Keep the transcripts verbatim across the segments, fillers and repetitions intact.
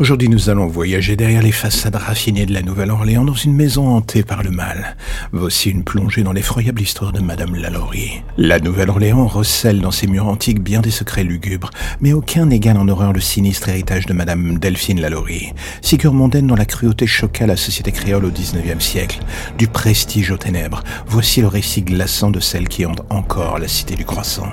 Aujourd'hui, nous allons voyager derrière les façades raffinées de la Nouvelle-Orléans dans une maison hantée par le mal. Voici une plongée dans l'effroyable histoire de Madame Lalaurie. La Nouvelle-Orléans recèle dans ses murs antiques bien des secrets lugubres, mais aucun n'égale en horreur le sinistre héritage de Madame Delphine Lalaurie. Figure mondaine dont la cruauté choqua la société créole au dix-neuvième siècle. Du prestige aux ténèbres, voici le récit glaçant de celle qui hante encore la cité du Croissant.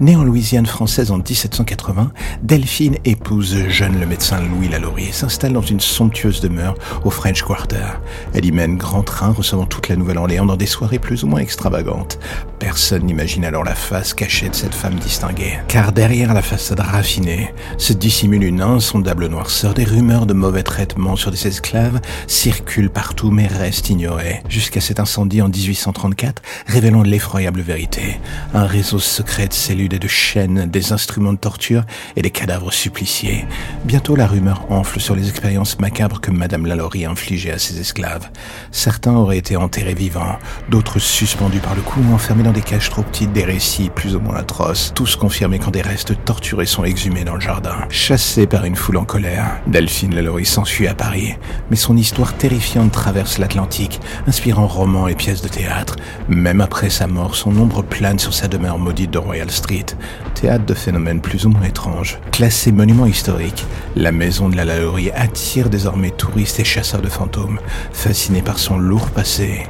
Née en Louisiane française en dix-sept cent quatre-vingts, Delphine épouse jeune le médecin Louis Lalaurie s'installe dans une somptueuse demeure au French Quarter. Elle y mène grand train, recevant toute la Nouvelle-Orléans dans des soirées plus ou moins extravagantes. Personne n'imagine alors la face cachée de cette femme distinguée. Car derrière la façade raffinée se dissimule une insondable noirceur. Des rumeurs de mauvais traitements sur des esclaves circulent partout mais restent ignorées. Jusqu'à cet incendie en dix-huit cent trente-quatre, révélant l'effroyable vérité. Un réseau secret de cellules et de chaînes, des instruments de torture et des cadavres suppliciés. Bientôt, la rumeur enfle sur les expériences macabres que Madame Lalaurie infligeait à ses esclaves. Certains auraient été enterrés vivants, d'autres suspendus par le cou ou enfermés dans des cages trop petites, des récits plus ou moins atroces, tous confirmés quand des restes torturés sont exhumés dans le jardin. Chassée par une foule en colère, Delphine Lalaurie s'enfuit à Paris, mais son histoire terrifiante traverse l'Atlantique, inspirant romans et pièces de théâtre. Même après sa mort, son ombre plane sur sa demeure maudite de Royal Street, théâtre de phénomènes plus ou moins étranges. Classée monument historique, la maison de la Lalaurie attire désormais touristes et chasseurs de fantômes, fascinés par son lourd passé.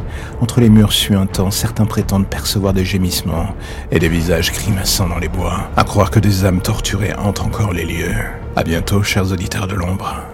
Entre les murs suintants, certains prétendent percevoir des gémissements et des visages grimaçants dans les bois, à croire que des âmes torturées hantent encore les lieux. À bientôt, chers auditeurs de l'ombre.